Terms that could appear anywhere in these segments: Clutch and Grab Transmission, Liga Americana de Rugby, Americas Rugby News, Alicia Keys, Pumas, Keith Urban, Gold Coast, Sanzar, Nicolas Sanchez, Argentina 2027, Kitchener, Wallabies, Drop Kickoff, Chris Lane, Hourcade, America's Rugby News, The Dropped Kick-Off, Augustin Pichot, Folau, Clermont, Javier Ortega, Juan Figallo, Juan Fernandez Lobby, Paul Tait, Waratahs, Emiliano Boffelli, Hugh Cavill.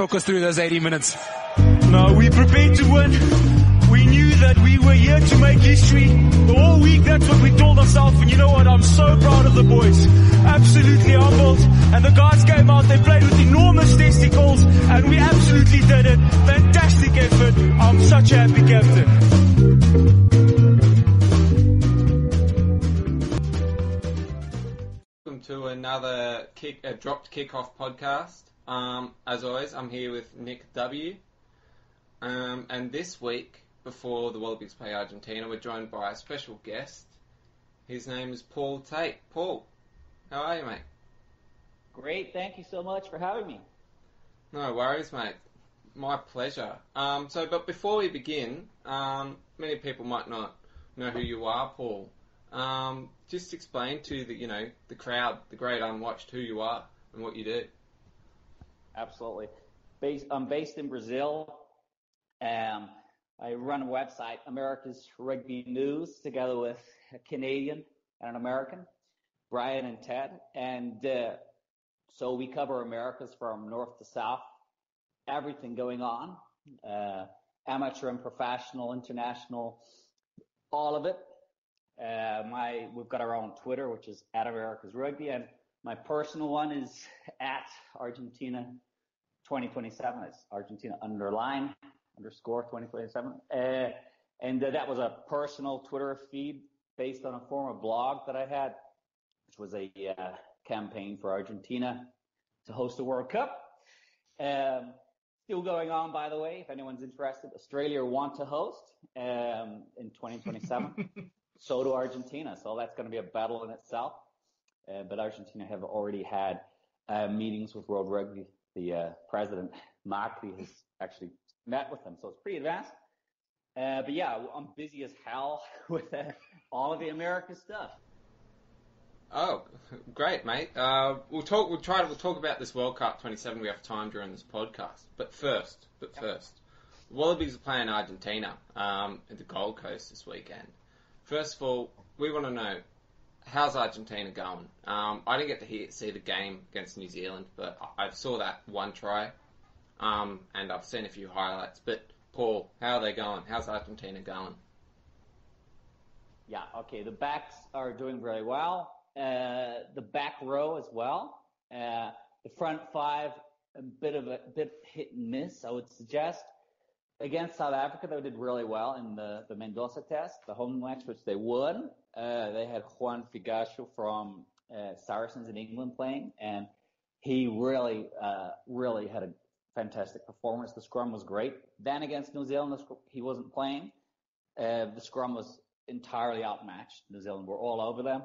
talk us through those 80 minutes. No, we prepared to win. We knew that we were here to make history. The whole week, that's what we told ourselves. And you know what? I'm so proud of the boys. Absolutely humbled. And the guys came out. They played with enormous testicles. And we absolutely did it. Fantastic effort. I'm such a happy captain. To another Dropped Kickoff podcast. As always, I'm here with Nick W. And this week, before the Wallabies play Argentina, we're joined by a special guest. His name is Paul Tait. Paul, how are you, mate? Great, thank you so much for having me. No worries, mate. My pleasure. But before we begin, many people might not know who you are, Paul. Just explain to the crowd, the great unwatched, who you are and what you do. Absolutely. I'm based in Brazil. I run a website, America's Rugby News, together with a Canadian and an American, Brian and Ted. And so we cover Americas from north to south, everything going on, amateur and professional, international, all of it. We've got our own Twitter, which is @AmericasRugby, and my personal one is @Argentina 2027. It's Argentina _, 2027. And that was a personal Twitter feed based on a former blog that I had, which was a campaign for Argentina to host the World Cup. Still going on, by the way, if anyone's interested. Australia want to host in 2027. So do Argentina. So that's going to be a battle in itself. But Argentina have already had meetings with World Rugby. The president, Mark, has actually met with them. So it's pretty advanced. But yeah, I'm busy as hell with all of the America stuff. Oh, great, mate. We'll talk about this World Cup 27. We have time during this podcast. But first, the Wallabies are playing Argentina at the Gold Coast this weekend. First of all, we want to know, how's Argentina going? I didn't get to see the game against New Zealand, but I saw that one try, and I've seen a few highlights. But, Paul, how are they going? How's Argentina going? Yeah, okay, the backs are doing very well. The back row as well. The front five, a bit hit and miss, I would suggest. Against South Africa, they did really well in the Mendoza test, the home match, which they won. They had Juan Figallo from Saracens in England playing, and he really had a fantastic performance. The scrum was great. Then against New Zealand, he wasn't playing. The scrum was entirely outmatched. New Zealand were all over them.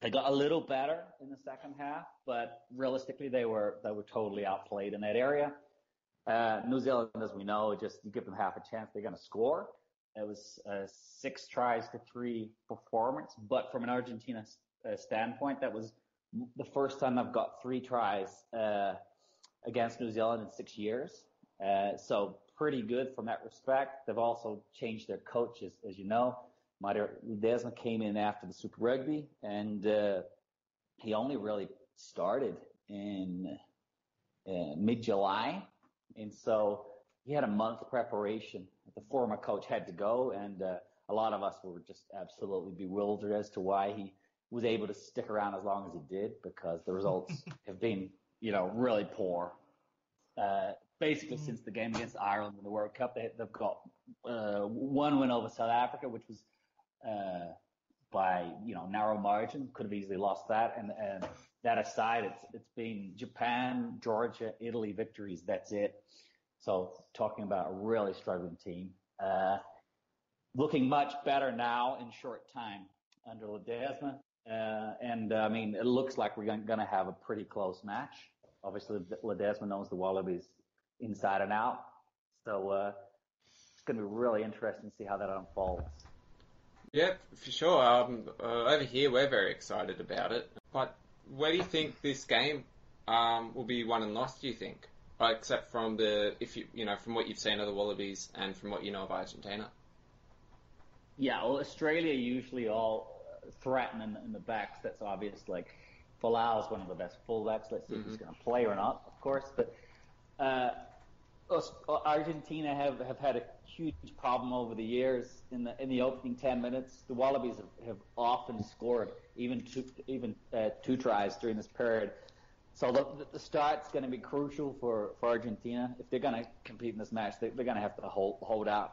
They got a little better in the second half, but realistically, they were totally outplayed in that area. New Zealand, as we know, just you give them half a chance, they're going to score. It was a 6-3 performance, but from an Argentina standpoint, that was the first time I've got 3 tries against New Zealand in 6 years. So pretty good from that respect. They've also changed their coaches, as you know. Mario Ledesma came in after the Super Rugby, and he only really started in mid-July. And so he had a month preparation. The former coach had to go, and a lot of us were just absolutely bewildered as to why he was able to stick around as long as he did, because the results have been, really poor. Basically, since the game against Ireland in the World Cup, they've got one win over South Africa, which was by narrow margin. Could have easily lost that, and that aside, it's been Japan, Georgia, Italy victories. That's it. So talking about a really struggling team. Looking much better now in short time under Ledesma. It looks like we're going to have a pretty close match. Obviously, Ledesma knows the Wallabies inside and out. So it's going to be really interesting to see how that unfolds. Yeah, for sure. Over here, we're very excited about it. But where do you think this game will be won and lost, do you think? Except from from what you've seen of the Wallabies and from what you know of Argentina. Yeah, well, Australia usually all threaten in the backs. That's obvious. Like, Folau is one of the best fullbacks. Let's see if he's going to play or not, of course. But Argentina have had a huge problem over the years. In the opening 10 minutes, the Wallabies have often scored even two tries during this period. So the start's going to be crucial for Argentina. If they're going to compete in this match, they're going to have to hold out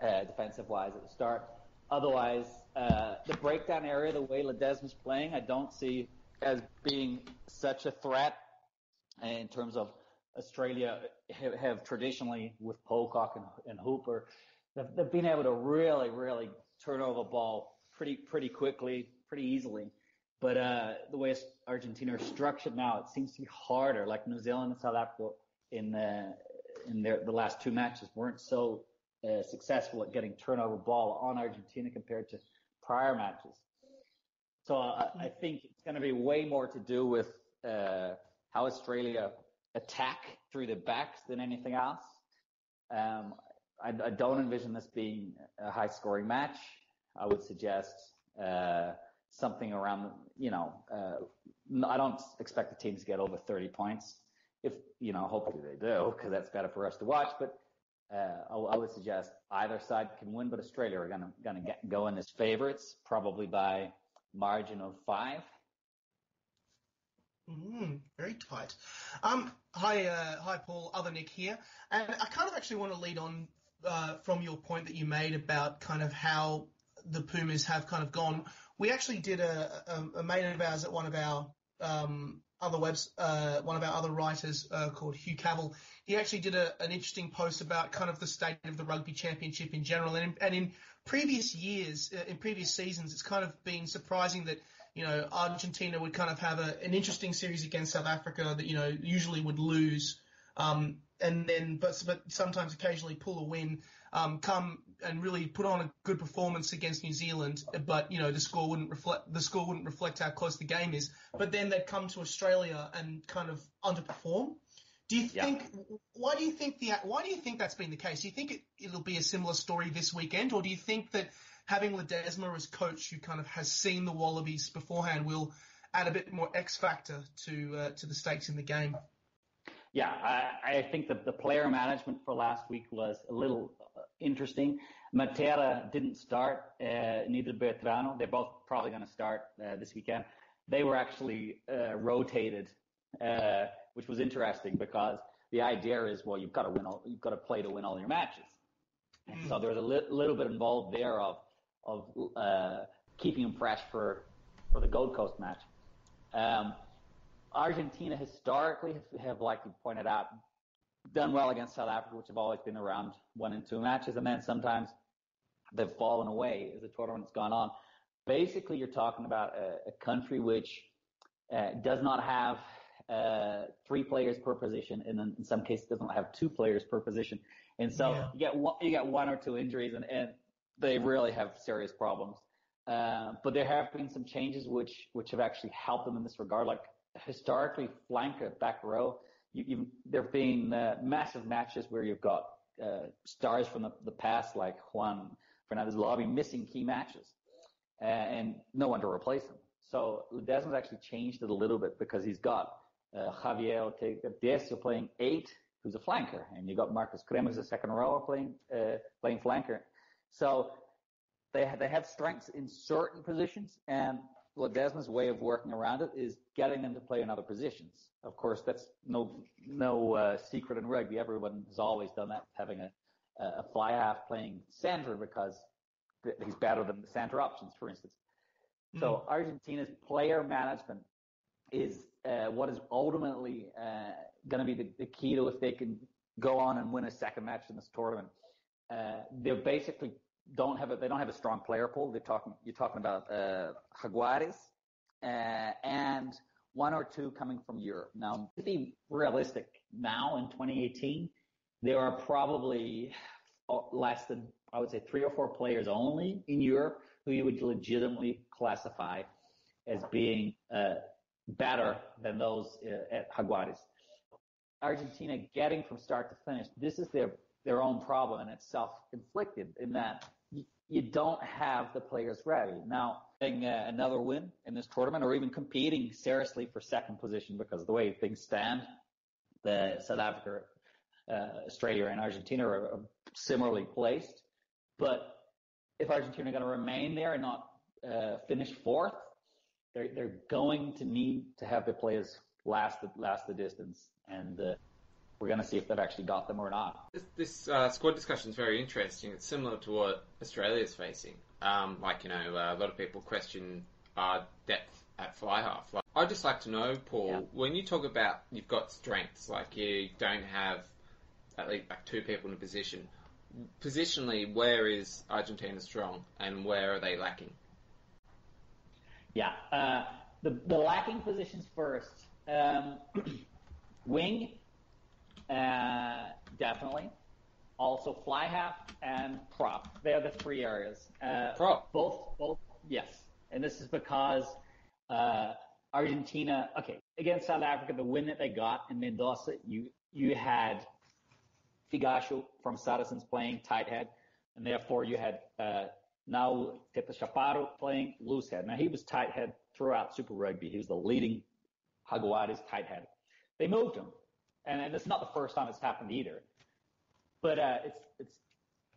defensive-wise at the start. Otherwise, the breakdown area, the way Ledesma's playing, I don't see as being such a threat in terms of Australia have traditionally, with Pocock and Hooper, they've been able to really, really turn over the ball pretty quickly, pretty easily. But the way Argentina are structured now, it seems to be harder. Like New Zealand and South Africa in the last two matches weren't so successful at getting turnover ball on Argentina compared to prior matches. So I think it's going to be way more to do with how Australia attack through the backs than anything else. I don't envision this being a high-scoring match. I would suggest something around, I don't expect the teams to get over 30 points. If, hopefully they do, because that's better for us to watch. But I would suggest either side can win, but Australia are going to go in as favorites, probably by margin of 5. Very tight. Hi, Paul. Other Nick here. And I kind of actually want to lead on from your point that you made about kind of how the Pumas have kind of gone. We actually did a mate of ours at one of our other writers called Hugh Cavill. He actually did an interesting post about kind of the state of the Rugby Championship in general. And in previous years, in previous seasons, it's kind of been surprising that, Argentina would kind of have an interesting series against South Africa that, usually would lose. But sometimes occasionally pull a win, come and really put on a good performance against New Zealand, but the score wouldn't reflect how close the game is. But then they'd come to Australia and kind of underperform. Why do you think that's been the case? Do you think it'll be a similar story this weekend, or do you think that having Ledesma as coach, who kind of has seen the Wallabies beforehand, will add a bit more X factor to the stakes in the game? Yeah, I think that the player management for last week was a little interesting. Matera didn't start, neither Bertrano. They're both probably going to start this weekend. They were actually rotated, which was interesting because the idea is, well, you've got to play to win all your matches. And so there was a little bit involved there of keeping them fresh for the Gold Coast match. Argentina historically have, like you pointed out, done well against South Africa, which have always been around 1 and 2 matches, and then sometimes they've fallen away as the tournament's gone on. Basically, you're talking about a country which does not have 3 players per position, and in some cases doesn't have 2 players per position. And so you get 1 or 2 injuries, and they really have serious problems. But there have been some changes which have actually helped them in this regard, like historically flanker back row. There have been massive matches where you've got stars from the past like Juan Fernandez Lobby missing key matches and no one to replace him. So Ledesma's actually changed it a little bit because he's got Javier Ortega playing 8, who's a flanker, and you got Marcus Crema, who's a second rower playing flanker. So they have strengths in certain positions, and Ledesma's way of working around it is getting them to play in other positions. Of course, that's no secret in rugby. Everyone has always done that, having a fly half playing centre because he's better than the centre options, for instance. So Argentina's player management is what is ultimately going to be the key to if they can go on and win a second match in this tournament. They're basically They don't have a strong player pool. You're talking about Jaguares and 1 or 2 coming from Europe. Now, to be realistic, now in 2018, there are probably less than, I would say, 3 or 4 players only in Europe who you would legitimately classify as being better than those at Jaguares. Argentina getting from start to finish, this is their own problem, and it's self-inflicted in that you don't have the players ready. Now, getting another win in this tournament or even competing seriously for second position, because of the way things stand, the South Africa Australia and Argentina are similarly placed. But if Argentina are going to remain there and not finish fourth, they're going to need to have their players last the distance, and we're going to see if they've actually got them or not. This squad discussion is very interesting. It's similar to what Australia is facing. A lot of people question our depth at fly half. Like, I'd just like to know, Paul, when you talk about you've got strengths, like you don't have at least like two people in a position, positionally, where is Argentina strong and where are they lacking? Yeah, the lacking positions first. Wing, definitely. Also fly half and prop. They are the three areas. Prop? Both, yes. And this is because Argentina, against South Africa, the win that they got in Mendoza, you had Figallo from Saracens playing tight head, and therefore you had now Tete Chaparro playing loose head. Now, he was tight head throughout Super Rugby. He was the leading Jaguares tight head. They moved him, and it's not the first time it's happened either. But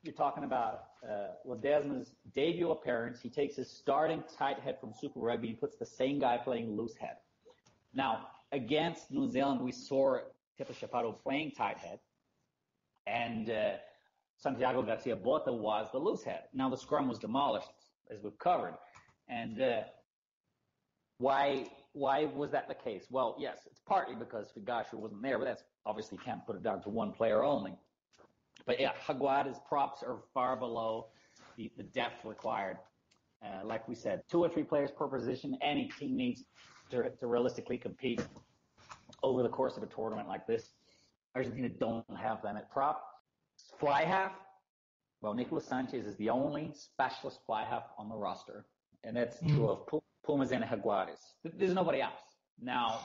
you're talking about Ledesma's debut appearance. He takes his starting tight head from Super Rugby and puts the same guy playing loose head. Now, against New Zealand, we saw Tete Chaparro playing tight head, and Santiago Garcia Bota was the loose head. Now, the scrum was demolished, as we've covered. And why was that the case? Well, yes, it's partly because Figasho wasn't there, but that's obviously can't put it down to one player only. But yeah, Jaguares' props are far below the depth required. Like we said, two or three players per position any team needs to realistically compete over the course of a tournament like this. Argentina don't have them at prop. Fly half, well, Nicolas Sanchez is the only specialist fly half on the roster, and that's true of Pumas and Jaguares. There's nobody else. Now,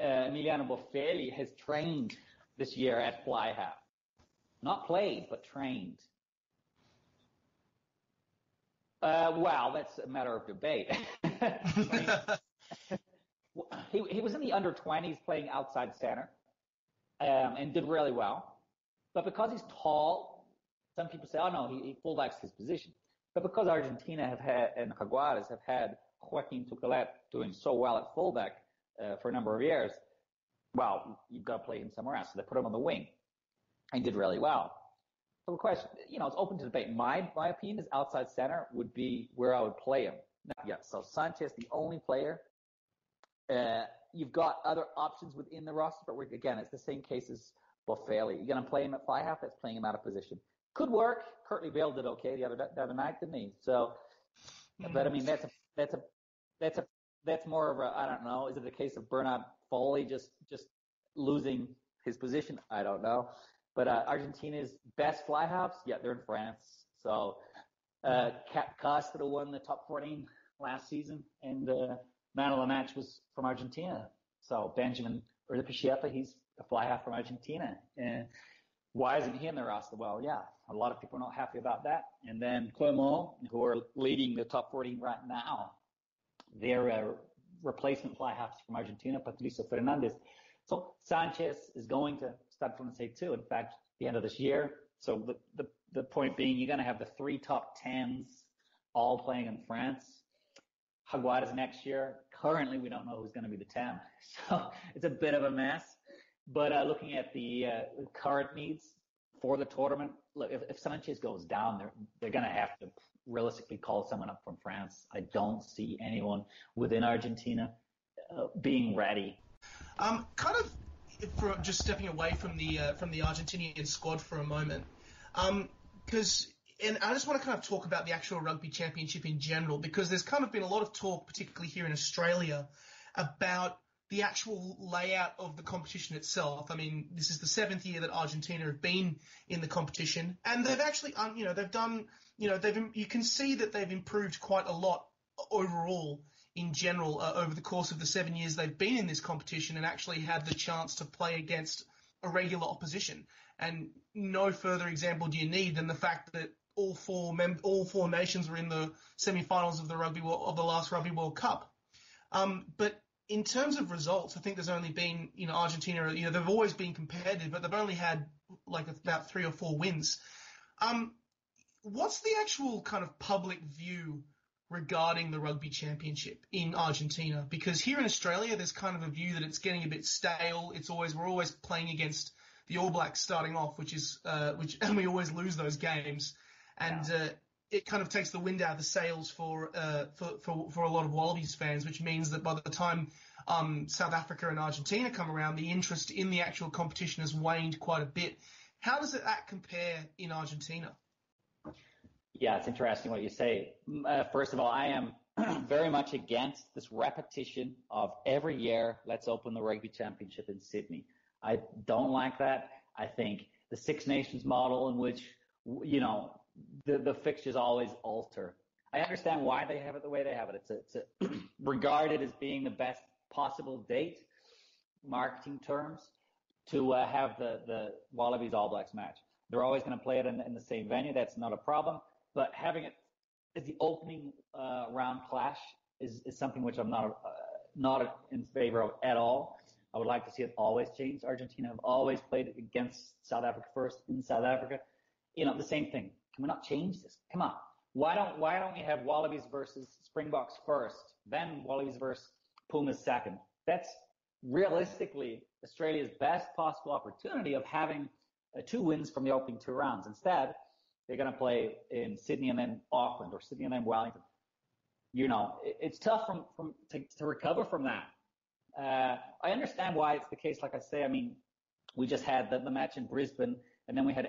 Emiliano Boffelli has trained this year at fly half. Not played, but trained. Wow, that's a matter of debate. He was in the under-20s playing outside center and did really well. But because he's tall, some people say, oh, no, he fullbacks his position. But because Argentina and Jaguares have had Joaquin Tuquelet doing so well at fullback for a number of years, well, you've got to play him somewhere else. So they put him on the wing and did really well. So the question, it's open to debate. My opinion is outside center would be where I would play him. So Sanchez, the only player. You've got other options within the roster, but again, it's the same case as Boffelli. You're going to play him at fly half, that's playing him out of position. Could work. Curtly Bale did okay the other night, didn't he? So, but I mean, that's more of a, I don't know. Is it a case of Bernard Foley just losing his position? I don't know. But Argentina's best fly halves, they're in France. So, Cap Castro won the top 14 last season, and man of the match was from Argentina. So Benjamin Urdipichiepa, he's a fly half from Argentina. And why isn't he in the roster? Well, a lot of people are not happy about that. And then Clermont, who are leading the top 14 right now, their replacement fly halves from Argentina, Patricio Fernandez. So Sanchez is going to start from say two, in fact, the end of this year. So the point being, you're going to have the three top 10s all playing in France. Jaguares next year. Currently, we don't know who's going to be the 10. So it's a bit of a mess. But looking at the current needs for the tournament, look, if Sanchez goes down, they're going to have to realistically call someone up from France. I don't see anyone within Argentina being ready. Just stepping away from the Argentinian squad for a moment, because. And I just want to kind of talk about the actual Rugby Championship in general, because there's kind of been a lot of talk, particularly here in Australia, about the actual layout of the competition itself. I mean, this is the 7th year that Argentina have been in the competition, and they've actually, you can see that they've improved quite a lot overall in general over the course of the 7 years they've been in this competition and actually had the chance to play against a regular opposition. And no further example do you need than the fact that all four nations were in the semi-finals of the last Rugby World Cup. But in terms of results, I think there's only been Argentina. They've always been competitive, but they've only had like about 3 or 4 wins. What's the actual kind of public view regarding the Rugby Championship in Argentina? Because here in Australia, there's kind of a view that it's getting a bit stale. It's always, we're always playing against the All Blacks starting off, which is, and we always lose those games. And, it kind of takes the wind out of the sails for a lot of Wallabies fans, which means that by the time South Africa and Argentina come around, the interest in the actual competition has waned quite a bit. How does that compare in Argentina? Yeah, it's interesting what you say. First of all, I am very much against this repetition of every year, let's open the Rugby Championship in Sydney. I don't like that. I think the Six Nations model in which, you know, the fixtures always alter. I understand why they have it the way they have it. It's regarded as being the best possible date, marketing terms, to have the Wallabies All Blacks match. They're always going to play it in the same venue. That's not a problem. But having it as the opening round clash is something which I'm not in favor of at all. I would like to see it always change. Argentina have always played against South Africa first in South Africa. You know, the same thing. Can we not change this? Come on. Why don't we have Wallabies versus Springboks first, then Wallabies versus Pumas second? That's realistically Australia's best possible opportunity of having 2 wins from the opening 2 rounds. Instead, they're going to play in Sydney and then Auckland, or Sydney and then Wellington. You know, it's tough to recover from that. I understand why it's the case. Like I say, I mean, we just had the match in Brisbane, and then we had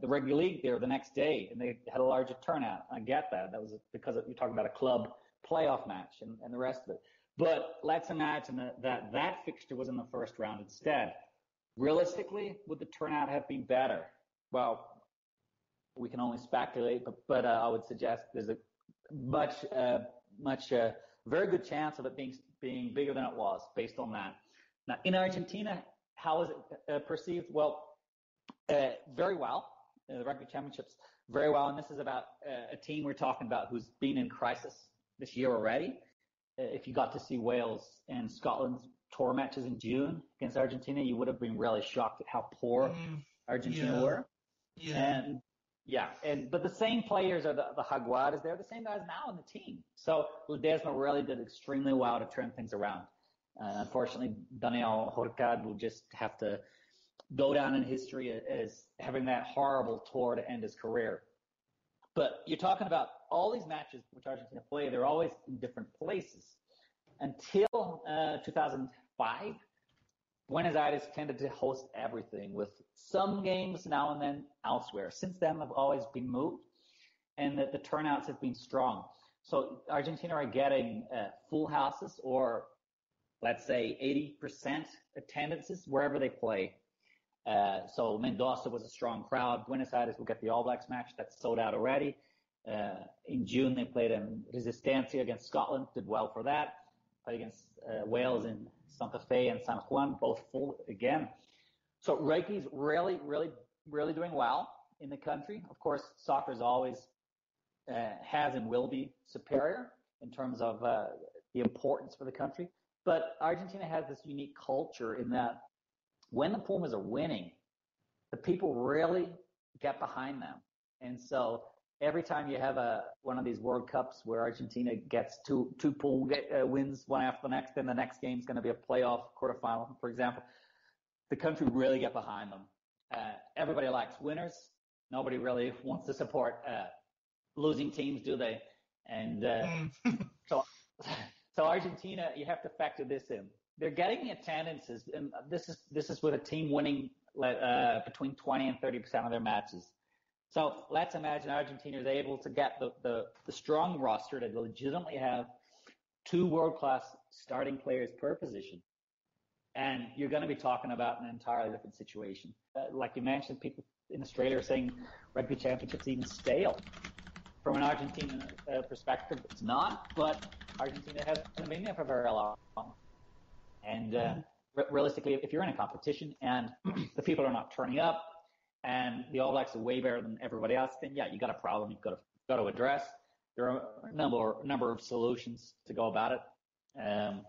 the Rugby League there the next day, and they had a larger turnout. I get that. That was because you're talking about a club playoff match and the rest of it. But let's imagine that fixture was in the first round instead. Realistically, would the turnout have been better? Well, we can only speculate, but I would suggest there's a much very good chance of it being bigger than it was based on that. Now, in Argentina, how is it perceived? Well, very well, the Rugby Championships very well, and this is about a team we're talking about who's been in crisis this year already. If you got to see Wales and Scotland's tour matches in June against Argentina, you would have been really shocked at how poor Argentina were. Yeah. But the same players are the Jaguares. They're the same guys now on the team. So Ledesma really did extremely well to turn things around. Unfortunately, Daniel Hourcade will just have to go down in history as having that horrible tour to end his career. But you're talking about all these matches which Argentina play, they're always in different places. Until 2005, Buenos Aires tended to host everything, with some games now and then elsewhere. Since then, they've always been moved, and the turnouts have been strong. So Argentina are getting full houses, or let's say 80% attendances wherever they play. So Mendoza was a strong crowd. Buenos Aires will get the All Blacks match. That's sold out already. In June, they played in Resistencia against Scotland. Did well for that. Played against Wales in Santa Fe and San Juan, both full again. So rugby's really, really, really doing well in the country. Of course, soccer is always has and will be superior in terms of the importance for the country. But Argentina has this unique culture in that when the Pumas are winning, the people really get behind them. And so every time you have one of these World Cups where Argentina gets two pool wins, one after the next, then the next game is going to be a playoff quarterfinal, for example, the country really get behind them. Everybody likes winners. Nobody really wants to support losing teams, do they? And so Argentina, you have to factor this in. They're getting the attendances, and this is with a team winning between 20 and 30% of their matches. So let's imagine Argentina is able to get the strong roster to legitimately have 2 world-class starting players per position, and you're going to be talking about an entirely different situation. Like you mentioned, people in Australia are saying Rugby Championship's even stale. From an Argentine perspective, it's not, but Argentina hasn't been there for very long. And realistically, if you're in a competition and the people are not turning up and the All Blacks are way better than everybody else, then, yeah, you got a problem you've got to address. There are a number of solutions to go about it.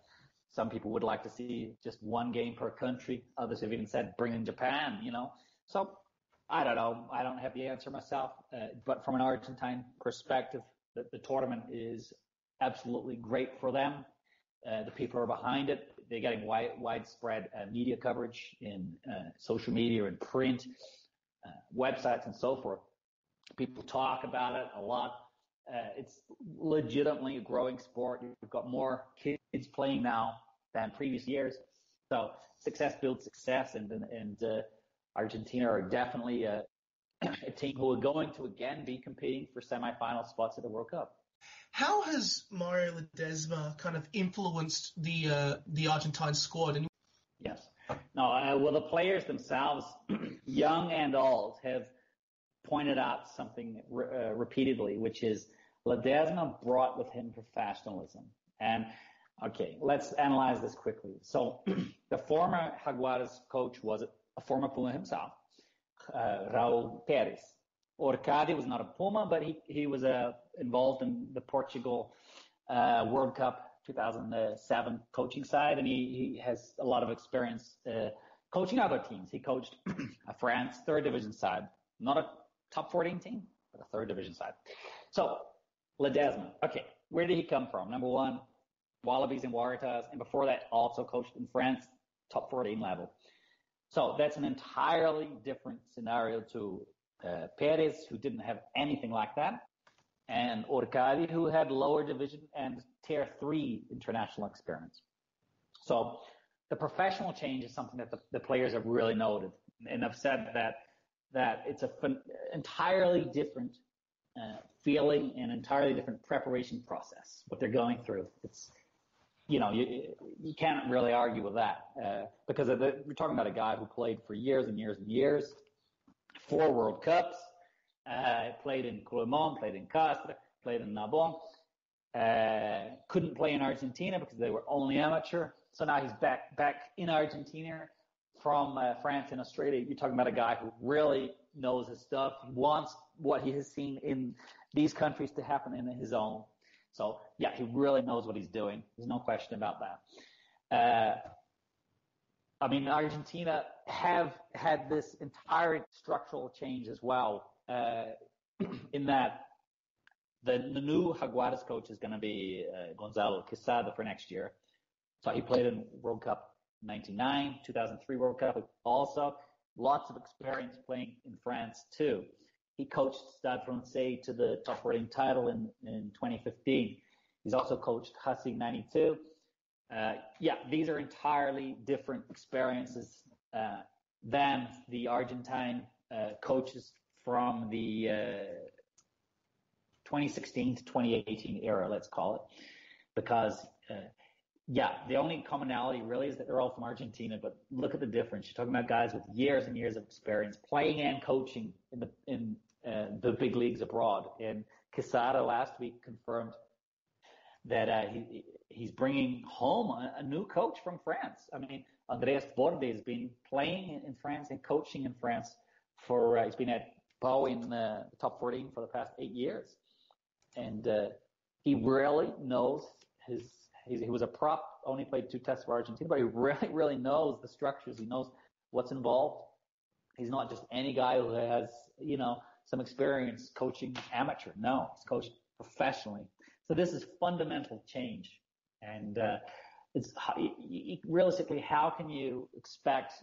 Some people would like to see just one game per country. Others have even said bring in Japan, you know. So I don't know. I don't have the answer myself. But from an Argentine perspective, the tournament is absolutely great for them. The people are behind it. They're getting widespread media coverage in social media and print, websites and so forth. People talk about it a lot. It's legitimately a growing sport. We've got more kids playing now than previous years. So success builds success, and Argentina are definitely a team who are going to again be competing for semi-final spots at the World Cup. How has Mario Ledesma kind of influenced the Argentine squad? Yes. No. Well, the players themselves, young and old, have pointed out something repeatedly, which is Ledesma brought with him professionalism. And okay, let's analyze this quickly. So the former Jaguares coach was a former Puma himself, Raul Perez. Hourcade was not a Puma, but he was involved in the Portugal World Cup 2007 coaching side, and he has a lot of experience coaching other teams. He coached a France third division side, not a top 14 team, but a third division side. So Ledesma, okay, where did he come from? Number one, Wallabies and Waratahs, and before that also coached in France, top 14 level. So that's an entirely different scenario to Perez, who didn't have anything like that, and Hourcade, who had lower division and tier 3 international experience. So the professional change is something that the players have really noted, and I've said that it's an entirely different feeling and entirely different preparation process, what they're going through. It's, you know, you can't really argue with that because we're talking about a guy who played for years and years and years, 4 World Cups, played in Clermont, played in Castres, played in Narbonne, couldn't play in Argentina because they were only amateur. So now he's back in Argentina from France and Australia. You're talking about a guy who really knows his stuff. He wants what he has seen in these countries to happen in his own. So, yeah, he really knows what he's doing. There's no question about that. I mean, Argentina have had this entire structural change as well, in that the new Jaguares coach is going to be Gonzalo Quesada for next year. So he played in World Cup 1999, 2003 World Cup. Also, lots of experience playing in France too. He coached Stade Francais to the top rating title in 2015. He's also coached Racing 92. These are entirely different experiences than the Argentine coaches from the 2016 to 2018 era, let's call it, because the only commonality really is that they're all from Argentina. But look at the difference. You're talking about guys with years and years of experience playing and coaching in the big leagues abroad. And Quesada last week confirmed that he's bringing home a new coach from France. I mean, Andreas Borde has been playing in France and coaching in France for he's been at Pau in the top 14 for the past 8 years, and he really knows he was a prop, only played 2 tests for Argentina, but he really knows the structures. He knows what's involved. He's not just any guy who has some experience coaching amateur. No, he's coached professionally. So this is fundamental change, and it's realistically, how can you expect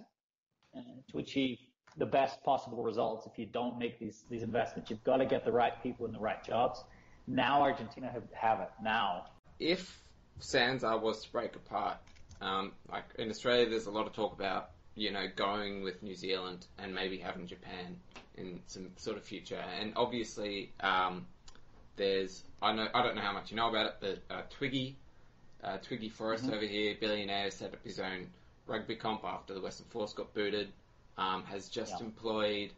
to achieve the best possible results if you don't make these investments? You've got to get the right people in the right jobs. Now Argentina have it now. If Sanzar was to break apart, like in Australia, there's a lot of talk about going with New Zealand and maybe having Japan in some sort of future, and obviously. I don't know how much you know about it, but Twiggy Forrest over here, billionaire, set up his own rugby comp after the Western Force got booted, has just employed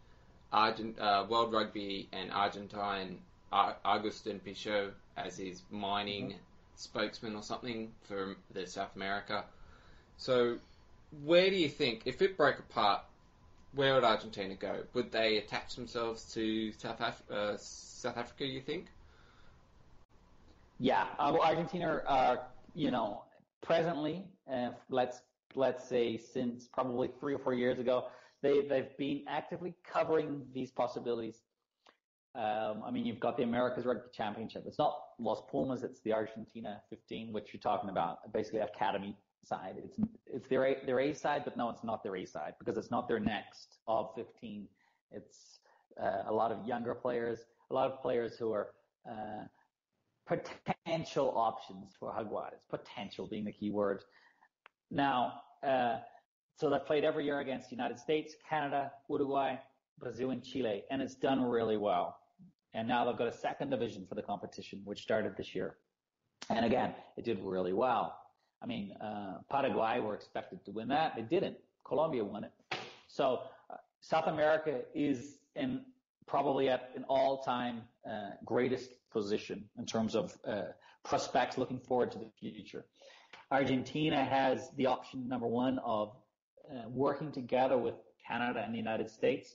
World Rugby and Argentine Augustin Pichot as his mining spokesman or something for the South America. So where do you think, if it broke apart, where would Argentina go? Would they attach themselves to South Africa, you think? Yeah, Argentina are, presently, let's say since probably 3 or 4 years ago, they've been actively covering these possibilities. I mean, you've got the America's Rugby Championship. It's not Los Pumas, it's the Argentina 15, which you're talking about, basically academy side. It's their A side, but no, it's not their A side because it's not their next of 15. It's a lot of younger players, a lot of players who are potential options for Jaguares, potential being the key word. Now, so they've played every year against the United States, Canada, Uruguay, Brazil, and Chile, and it's done really well. And now they've got a second division for the competition, which started this year. And again, it did really well. I mean, Paraguay were expected to win that. They didn't. Colombia won it. So South America is in probably at an all-time greatest position in terms of prospects looking forward to the future. Argentina has the option number one of working together with Canada and the United States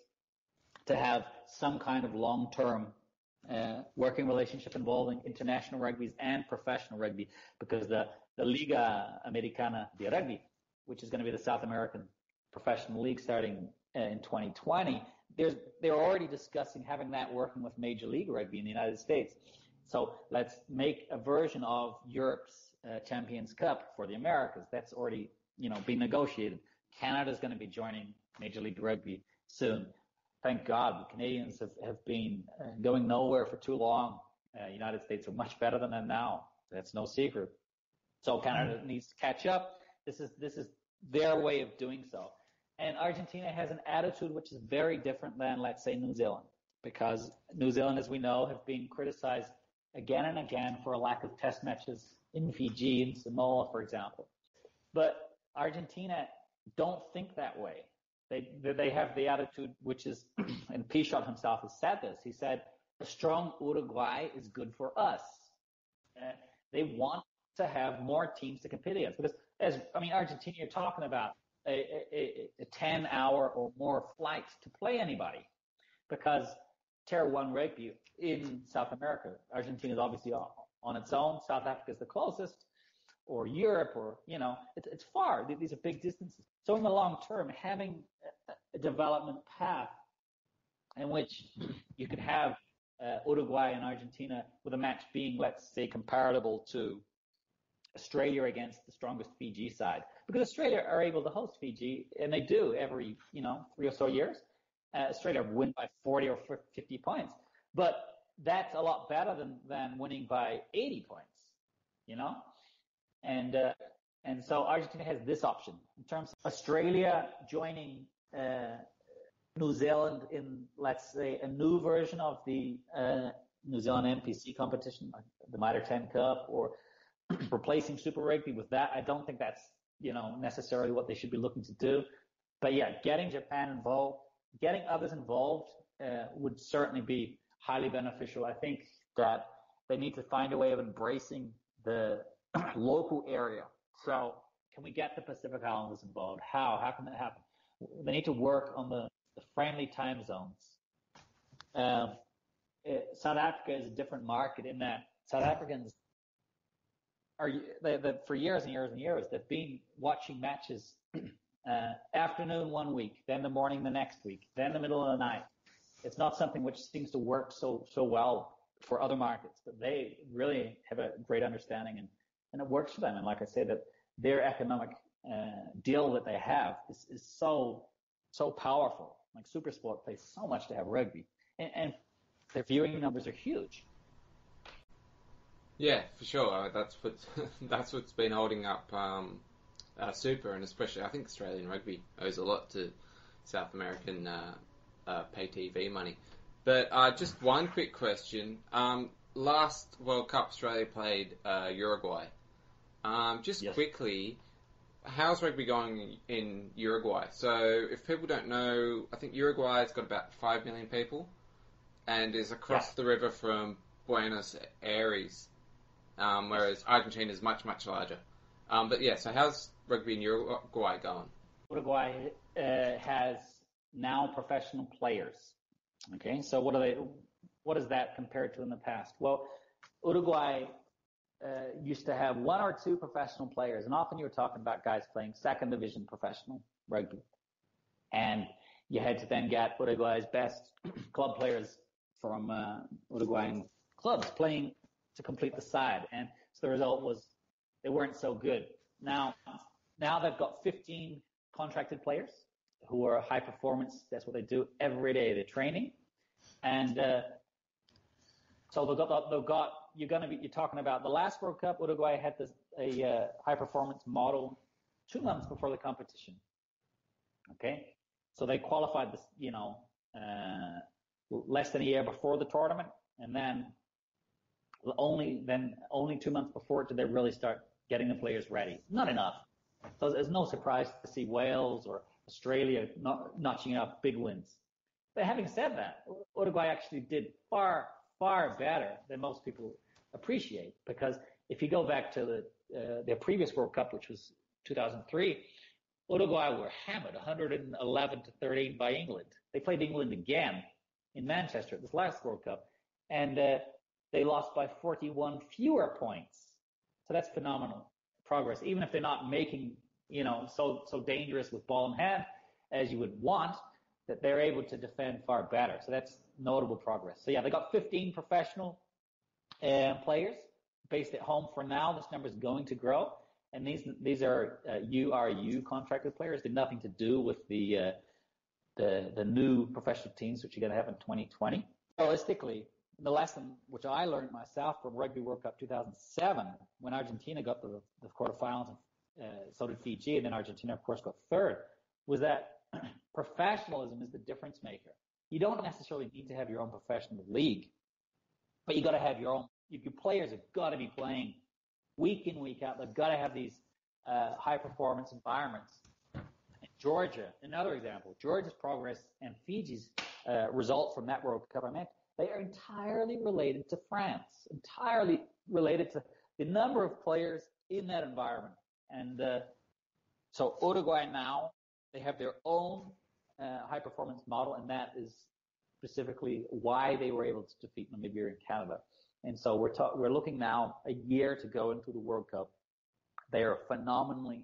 to have some kind of long-term working relationship involving international rugby and professional rugby, because the Liga Americana de Rugby, which is going to be the South American Professional League starting in 2020, they're already discussing having that working with Major League Rugby in the United States. So let's make a version of Europe's Champions Cup for the Americas. That's already, been negotiated. Canada's going to be joining Major League Rugby soon. Thank God, the Canadians have been going nowhere for too long. United States are much better than them now. That's no secret. So Canada needs to catch up. This is their way of doing so. And Argentina has an attitude which is very different than, let's say, New Zealand, because New Zealand, as we know, have been criticized again and again for a lack of test matches in Fiji and Samoa, for example. But Argentina don't think that way. They have the attitude which is, and Pichot himself has said this, he said, a strong Uruguay is good for us. They want to have more teams to compete against. Because, Argentina, you're talking about a 10-hour or more flight to play anybody, because Tier 1 rugby in South America, Argentina is obviously on its own, South Africa is the closest, or Europe, or, it's far. These are big distances. So in the long term, having a development path in which you could have Uruguay and Argentina with a match being, let's say, comparable to Australia against the strongest Fiji side, because Australia are able to host Fiji, and they do every, 3 or so years. Australia win by 40 or 50 points, but that's a lot better than winning by 80 points, and so Argentina has this option. In terms of Australia joining New Zealand in, let's say, a new version of the New Zealand NPC competition, like the Mitre 10 Cup, or replacing Super Rugby with that, I don't think that's, necessarily what they should be looking to do. But yeah, getting Japan involved, getting others involved would certainly be highly beneficial. I think that they need to find a way of embracing the local area. So can we get the Pacific Islanders involved? How can that happen? They need to work on the friendly time zones. South Africa is a different market in that South Africans for years and years and years, they've been watching matches afternoon one week, then the morning the next week, then the middle of the night. It's not something which seems to work so well for other markets, but they really have a great understanding, and it works for them. And like I said, that their economic deal that they have is so powerful. Like SuperSport pays so much to have rugby, and their viewing numbers are huge. Yeah, for sure. That's what's been holding up Super, and especially I think Australian rugby owes a lot to South American pay TV money. But just one quick question. Last World Cup, Australia played Uruguay. Yes. Quickly, how's rugby going in Uruguay? So if people don't know, I think Uruguay's got about 5 million people and is across the river from Buenos Aires. Whereas Argentina is much, much larger. So how's rugby in Uruguay going? Uruguay has now professional players. Okay, so what is that compared to in the past? Well, Uruguay used to have 1 or 2 professional players, and often you were talking about guys playing second division professional rugby. And you had to then get Uruguay's best club players from Uruguayan clubs playing to complete the side. And so the result was they weren't so good. Now they've got 15 contracted players who are high performance. That's what they do every day. They're training. And so they've got you're talking about the last World Cup, Uruguay had a high performance model 2 months before the competition. Okay? So they qualified this, less than a year before the tournament, and then only 2 months before it did they really start getting the players ready. Not enough. So there's no surprise to see Wales or Australia notching up big wins. But having said that, Uruguay actually did far, far better than most people appreciate, because if you go back to their previous World Cup, which was 2003, Uruguay were hammered 111-13 by England. They played England again in Manchester at this last World Cup, and they lost by 41 fewer points. So that's phenomenal progress, even if they're not making, so dangerous with ball in hand as you would want, that they're able to defend far better. So that's notable progress. So, yeah, they got 15 professional players based at home for now. This number is going to grow. And these are URU contracted players. They have nothing to do with the new professional teams, which you're going to have in 2020. Realistically, the lesson which I learned myself from Rugby World Cup 2007, when Argentina got the quarterfinals, so did Fiji, and then Argentina, of course, got third, was that professionalism is the difference maker. You don't necessarily need to have your own professional league, but you got to have your own. Your players have got to be playing week in, week out. They've got to have these high-performance environments. Georgia, another example, Georgia's progress and Fiji's result from that World Cup, they are entirely related to France, entirely related to the number of players in that environment. And so Uruguay now, they have their own high-performance model, and that is specifically why they were able to defeat Namibia and Canada. And so we're looking now a year to go into the World Cup. They are phenomenally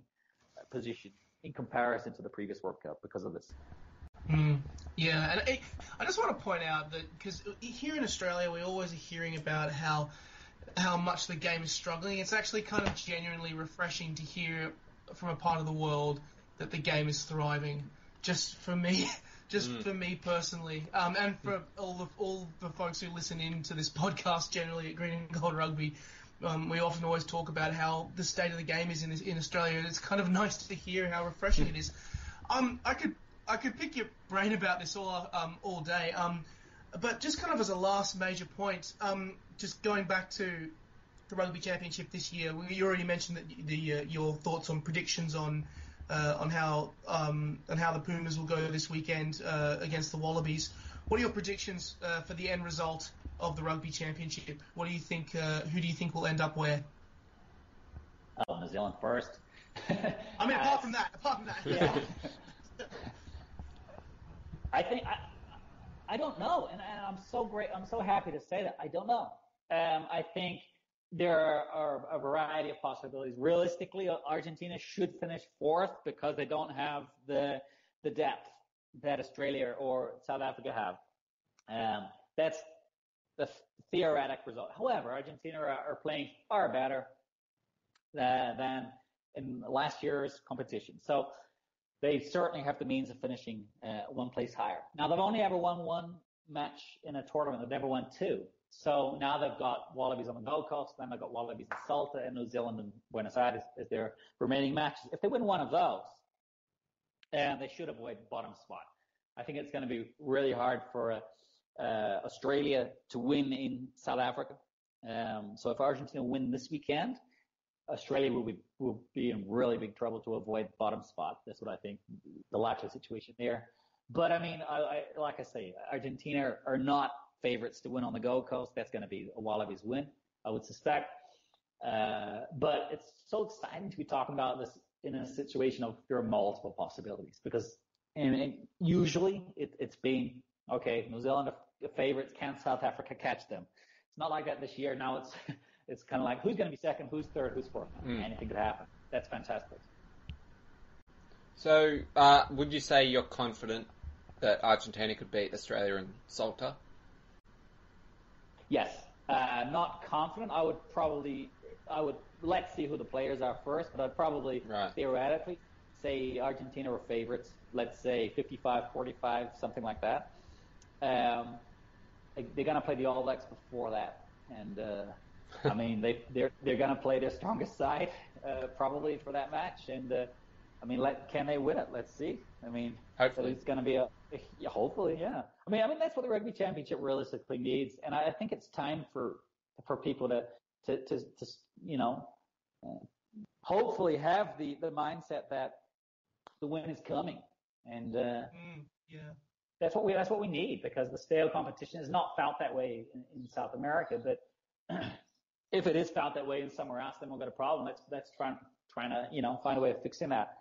positioned in comparison to the previous World Cup because of this. Yeah, and I just want to point out that because here in Australia we always are hearing about how much the game is struggling. It's actually kind of genuinely refreshing to hear from a part of the world that the game is thriving. Just for me personally, and for all the folks who listen in to this podcast generally at Green and Gold Rugby, we often always talk about how the state of the game is in Australia. It's kind of nice to hear how refreshing it is. I could pick your brain about this all day, but just kind of as a last major point, just going back to the Rugby Championship this year, you already mentioned that your thoughts on predictions on how the Pumas will go this weekend against the Wallabies. What are your predictions for the end result of the Rugby Championship? What do you think? Who do you think will end up where? Oh, New Zealand first. I mean, apart from that. Yeah. I think I don't know, and I'm so great. I'm so happy to say that I don't know. I think there are a variety of possibilities. Realistically, Argentina should finish fourth because they don't have the depth that Australia or South Africa have. That's the theoretic result. However, Argentina are playing far better than in last year's competition. So they certainly have the means of finishing one place higher. Now, they've only ever won one match in a tournament. They've never won two. So now they've got Wallabies on the Gold Coast, then they've got Wallabies in Salta and New Zealand and Buenos Aires as their remaining matches. If they win one of those, they should avoid bottom spot. I think it's going to be really hard for Australia to win in South Africa. So if Argentina win this weekend, Australia will be in really big trouble to avoid bottom spot. That's what I think, the likely situation there. But, I like I say, Argentina are not favorites to win on the Gold Coast. That's going to be a Wallabies win, I would suspect. But it's so exciting to be talking about this in a situation of there are multiple possibilities, because usually it's been, okay, New Zealand are favorites, can South Africa catch them? It's not like that this year. Now it's kind of like who's going to be second, who's third, who's fourth? Anything could happen. That's fantastic. So would you say you're confident that Argentina could beat Australia in Salta? Yes. Not confident. I would let's see who the players are first, but I'd probably theoretically say Argentina were favorites. Let's say 55-45, something like that. They're going to play the All Blacks before that, and I mean they're going to play their strongest side probably for that match, and I mean can they win it? Let's see. I mean, hopefully it's going to be hopefully, yeah. I mean that's what the Rugby Championship realistically needs, and I think it's time for people to you know, hopefully have the mindset that the win is coming, and that's what we need, because the stale competition is not felt that way in South America. But if it is felt that way in somewhere else, then we've got a problem. That's trying to, you know, find a way of fixing that.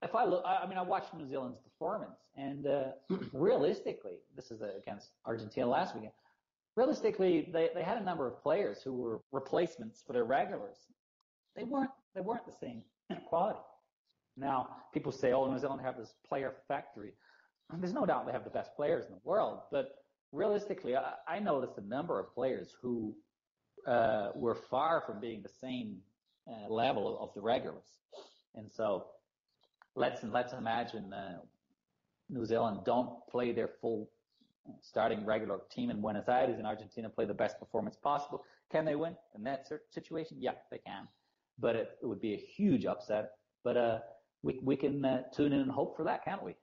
If I look, I watched New Zealand's performance, and realistically, this is against Argentina last weekend. Realistically, they had a number of players who were replacements for their regulars. They weren't the same quality. Now, people say, oh, New Zealand have this player factory. And there's no doubt they have the best players in the world. But realistically, I noticed a number of players who were far from being the same level of the regulars. And so let's imagine New Zealand don't play their full starting regular team in Buenos Aires, and Argentina play the best performance possible. Can they win in that situation? Yeah, they can. But it would be a huge upset. But we can tune in and hope for that, can't we?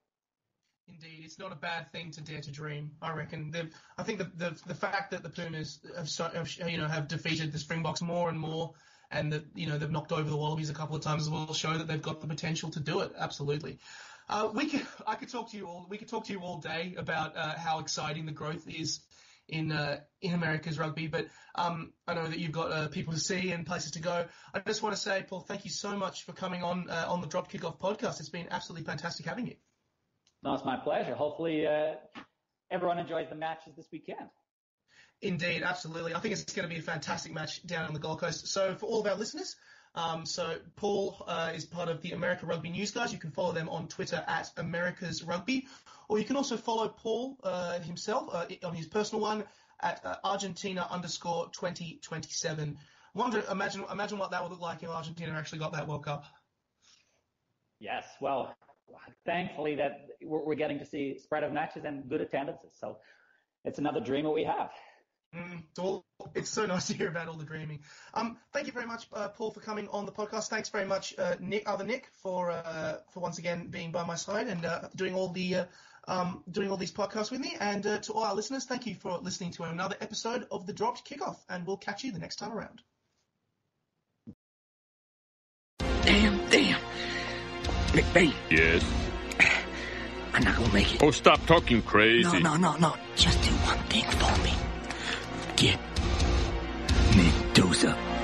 Indeed, it's not a bad thing to dare to dream. I reckon. I think the fact that the Pumas have defeated the Springboks more and more, and that they've knocked over the Wallabies a couple of times as well, show that they've got the potential to do it. Absolutely. We could talk to you all day about how exciting the growth is in America's rugby, but I know that you've got people to see and places to go. I just want to say, Paul, thank you so much for coming on the Drop Kickoff podcast. It's been absolutely fantastic having you. No, it's my pleasure. Hopefully everyone enjoys the matches this weekend. Indeed, absolutely. I think it's going to be a fantastic match down on the Gold Coast. So for all of our listeners, Paul is part of the America Rugby News guys. You can follow them on Twitter at America's Rugby, or you can also follow Paul himself on his personal one at Argentina_2027. Imagine what that would look like if Argentina actually got that World Cup. Yes, well, thankfully that we're getting to see spread of matches and good attendances. So it's another dream that we have. It's so nice to hear about all the dreaming. Thank you very much, Paul, for coming on the podcast. Thanks very much, Nick, for once again being by my side and doing all these podcasts with me. And to all our listeners, thank you for listening to another episode of the Dropped Kickoff. And we'll catch you the next time around. Damn, McBain. Yes. I'm not gonna make it. Oh, stop talking crazy. No. Just do one thing for me. Get Medusa.